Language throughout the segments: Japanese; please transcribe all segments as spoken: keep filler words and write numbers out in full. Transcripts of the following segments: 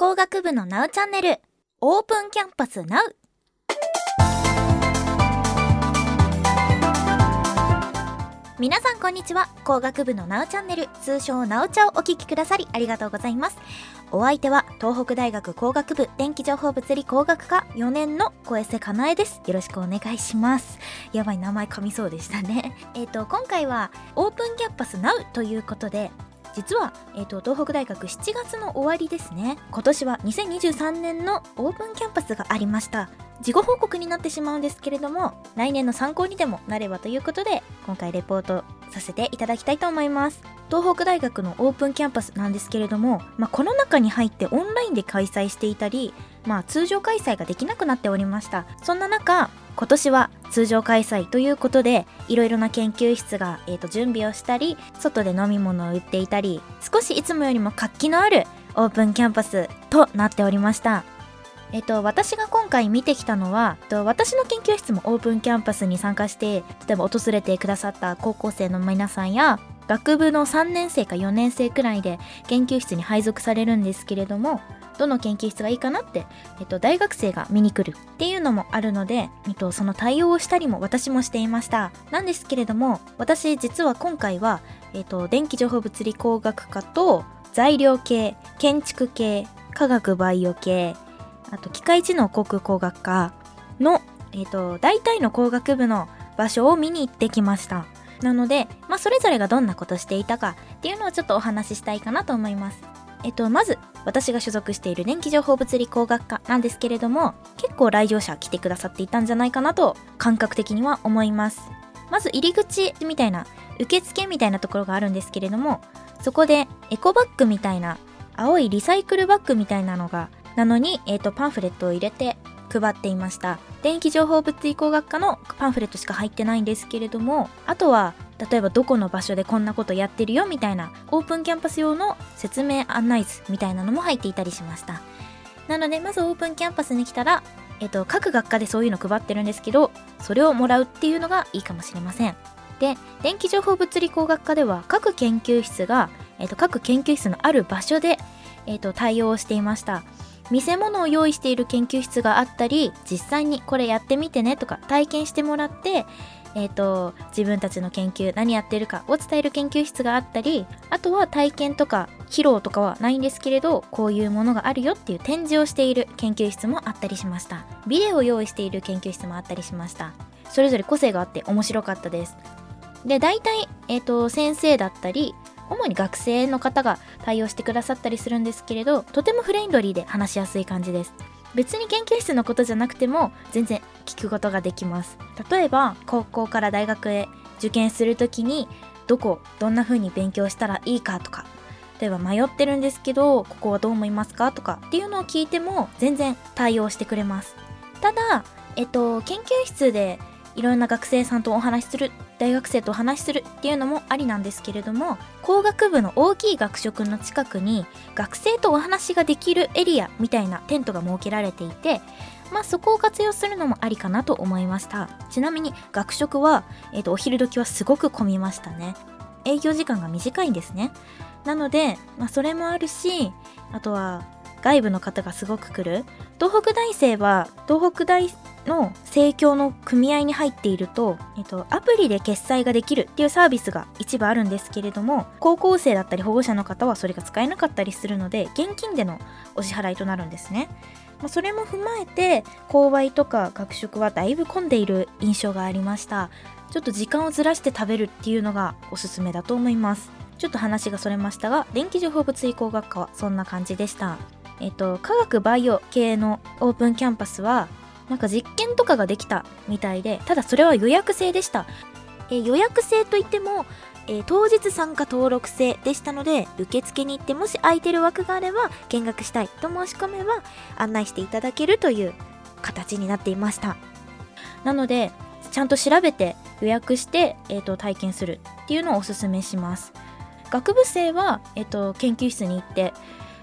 工学部のナウチャンネルオープンキャンパスナウ。皆さんこんにちは。工学部のナウチャンネル、通称ナウチャをお聞きくださりありがとうございます。お相手は東北大学工学部電気情報物理工学科よねんの小瀬かなえです。よろしくお願いします。やばい、名前噛みそうでしたね。えっと今回はオープンキャンパスナウということで、実は、えー、と東北大学しちがつの終わりですね、今年はにせんにじゅうさんねんのオープンキャンパスがありました。事後報告になってしまうんですけれども、来年の参考にでもなればということで、今回レポートさせていただきたいと思います。東北大学のオープンキャンパスなんですけれども、まあ、コロナ禍に入ってオンラインで開催していたり、まあ、通常開催ができなくなっておりました。そんな中、今年は通常開催ということで、いろいろな研究室が、えーと、準備をしたり、外で飲み物を売っていたり、少しいつもよりも活気のあるオープンキャンパスとなっておりました。えっと、私が今回見てきたのは、えっと、私の研究室もオープンキャンパスに参加して、例えば訪れてくださった高校生の皆さんや、学部のさんねん生かよねん生くらいで研究室に配属されるんですけれども、どの研究室がいいかなって、えっと、大学生が見に来るっていうのもあるので、えっと、その対応をしたりも私もしていました。なんですけれども、私実は今回は、えっと、電気情報物理工学科と材料系、建築系、化学バイオ系、あと機械知能航空工学科の、えーと、大体の工学部の場所を見に行ってきました。なので、まあ、それぞれがどんなことしていたかっていうのをちょっとお話ししたいかなと思います。えっと、まず私が所属している電気情報物理工学科なんですけれども、結構来場者来てくださっていたんじゃないかなと感覚的には思います。まず入り口みたいな、受付みたいなところがあるんですけれども、そこでエコバッグみたいな、青いリサイクルバッグみたいなのがなのに、えーと、パンフレットを入れて配っていました。電気情報物理工学科のパンフレットしか入ってないんですけれども、あとは例えばどこの場所でこんなことやってるよみたいな、オープンキャンパス用の説明案内図みたいなのも入っていたりしました。なので、まずオープンキャンパスに来たら、えーと、各学科でそういうの配ってるんですけど、それをもらうっていうのがいいかもしれません。で、電気情報物理工学科では各研究室が、えーと、各研究室のある場所で、えーと、対応をしていました。見せ物を用意している研究室があったり、実際にこれやってみてねとか体験してもらって、えーと、自分たちの研究何やってるかを伝える研究室があったり、あとは体験とか披露とかはないんですけれど、こういうものがあるよっていう展示をしている研究室もあったりしました。ビデオを用意している研究室もあったりしました。それぞれ個性があって面白かったです。で、大体、えーと、先生だったり主に学生の方が対応してくださったりするんですけれど、とてもフレンドリーで話しやすい感じです。別に研究室のことじゃなくても全然聞くことができます。例えば高校から大学へ受験するときに、どこどんな風に勉強したらいいかとか、例えば迷ってるんですけどここはどう思いますかとかっていうのを聞いても全然対応してくれます。ただ、えっと、研究室でいろんな学生さんとお話しする、大学生とお話しするっていうのもありなんですけれども、工学部の大きい学食の近くに学生とお話ができるエリアみたいなテントが設けられていて、まあ、そこを活用するのもありかなと思いました。ちなみに学食は、えーと、お昼時はすごく混みましたね。営業時間が短いんですね。なので、まあ、それもあるし、あとは外部の方がすごく来る。東北大生は東北大の生協の組合に入っていると、えっと、アプリで決済ができるっていうサービスが一部あるんですけれども、高校生だったり保護者の方はそれが使えなかったりするので、現金でのお支払いとなるんですね。まあ、それも踏まえて購買とか学食はだいぶ混んでいる印象がありました。ちょっと時間をずらして食べるっていうのがおすすめだと思います。ちょっと話がそれましたが、電気情報物理工学科はそんな感じでした。えっと、化学バイオ系のオープンキャンパスはなんか実験とかができたみたいで、ただそれは予約制でした。えー、予約制といっても、えー、当日参加登録制でしたので、受付に行ってもし空いてる枠があれば見学したいと申し込めば案内していただけるという形になっていました。なのでちゃんと調べて予約して、えーと、体験するっていうのをおすすめします。学部生は、えーと、研究室に行って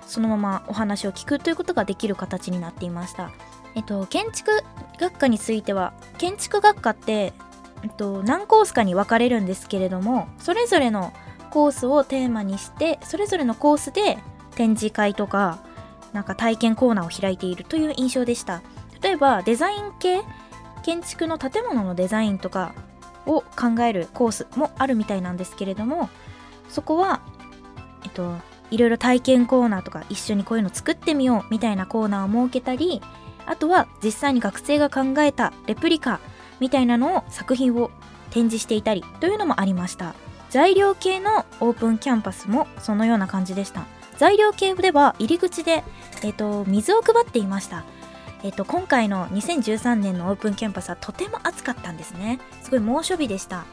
そのままお話を聞くということができる形になっていました。えっと、建築学科については、建築学科って、えっと、何コースかに分かれるんですけれども、それぞれのコースをテーマにして、それぞれのコースで展示会とか、なんか体験コーナーを開いているという印象でした。例えばデザイン系、建築の建物のデザインとかを考えるコースもあるみたいなんですけれども、そこはえっといろいろ体験コーナーとか一緒にこういうの作ってみようみたいなコーナーを設けたり、あとは実際に学生が考えたレプリカみたいなのを作品を展示していたりというのもありました。材料系のオープンキャンパスもそのような感じでした。材料系では入り口で、えー、と水を配っていました。えー、と今回のにせんじゅうさんねんのオープンキャンパスはとても暑かったんですね。すごい猛暑日でした。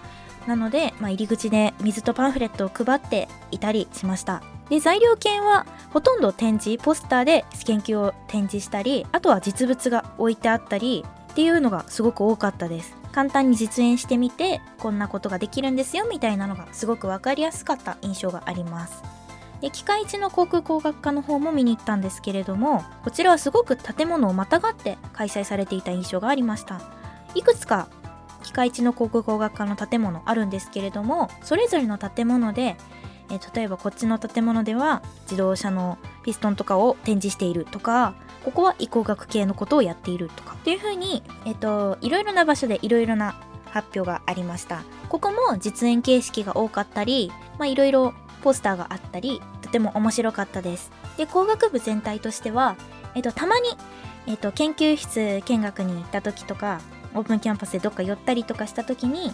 なので、まあ、入り口で水とパンフレットを配っていたりしました。で、材料系はほとんど展示、ポスターで研究を展示したり、あとは実物が置いてあったりっていうのがすごく多かったです。簡単に実演してみてこんなことができるんですよみたいなのがすごく分かりやすかった印象があります。で、機械一の航空工学科の方も見に行ったんですけれども、こちらはすごく建物をまたがって開催されていた印象がありました。いくつか機械一の航空工学科の建物あるんですけれども、それぞれの建物で、えー、例えばこっちの建物では自動車のピストンとかを展示しているとか、ここは理工学系のことをやっているとかっていう風に、えっと、いろいろな場所でいろいろな発表がありました。ここも実演形式が多かったり、まあ、いろいろポスターがあったりとても面白かったです。で、工学部全体としては、えっと、たまに、えっと、研究室見学に行った時とかオープンキャンパスでどっか寄ったりとかした時に、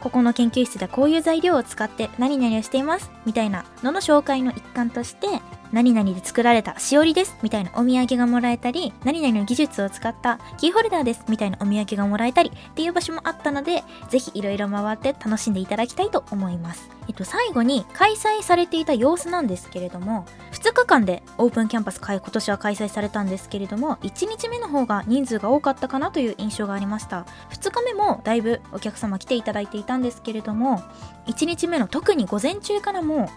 ここの研究室でこういう材料を使って何々をしていますみたいなのの紹介の一環として、何々で作られたしおりですみたいなお土産がもらえたり、何々の技術を使ったキーホルダーですみたいなお土産がもらえたりっていう場所もあったので、ぜひいろいろ回って楽しんでいただきたいと思います。えっと、最後に開催されていた様子なんですけれども、ふつかかんでオープンキャンパス今年は開催されたんですけれども、いちにちめの方が人数が多かったかなという印象がありました。ふつかめもだいぶお客様来ていただいていたんですけれども、いちにちめの特に午前中からもう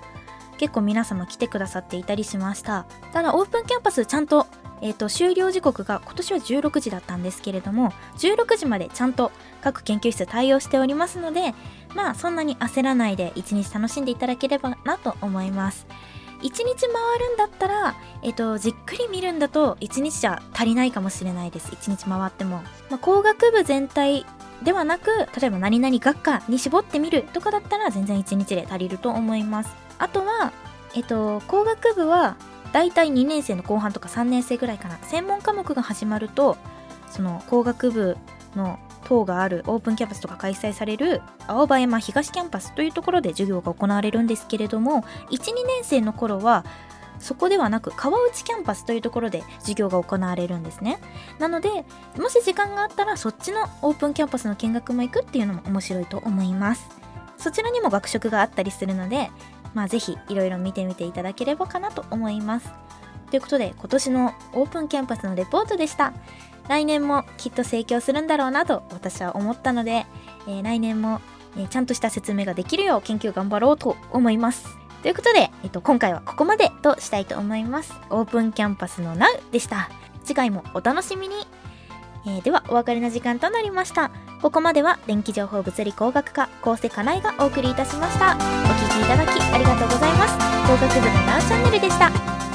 結構皆様来てくださっていたりしました。ただオープンキャンパスちゃんと、えーと、終了時刻が今年はじゅうろくじだったんですけれども、じゅうろくじまでちゃんと各研究室対応しておりますので、まあそんなに焦らないでいちにち楽しんでいただければなと思います。いちにち回るんだったら、えーと、じっくり見るんだといちにちじゃ足りないかもしれないです。いちにち回っても、まあ、工学部全体ではなく、例えば何々学科に絞ってみるとかだったら全然いちにちで足りると思います。あとは、えっと、工学部はだいたいにねん生の後半とかさんねん生ぐらいかな、専門科目が始まると、その工学部の等があるオープンキャンパスとか開催される青葉山東キャンパスというところで授業が行われるんですけれども、いちにねん生の頃はそこではなく川内キャンパスというところで授業が行われるんですね。なので、もし時間があったらそっちのオープンキャンパスの見学も行くっていうのも面白いと思います。そちらにも学食があったりするので、まあぜひいろいろ見てみていただければかなと思います。ということで、今年のオープンキャンパスのレポートでした。来年もきっと盛況するんだろうなと私は思ったので、えー、来年もちゃんとした説明ができるよう研究頑張ろうと思います。ということで、えっと、今回はここまでとしたいと思います。オープンキャンパスの ナウ でした。次回もお楽しみに。えー、では、お別れの時間となりました。ここまでは電気情報物理工学科、高瀬かなえがお送りいたしました。お聞きいただきありがとうございます。工学部の ナウ チャンネルでした。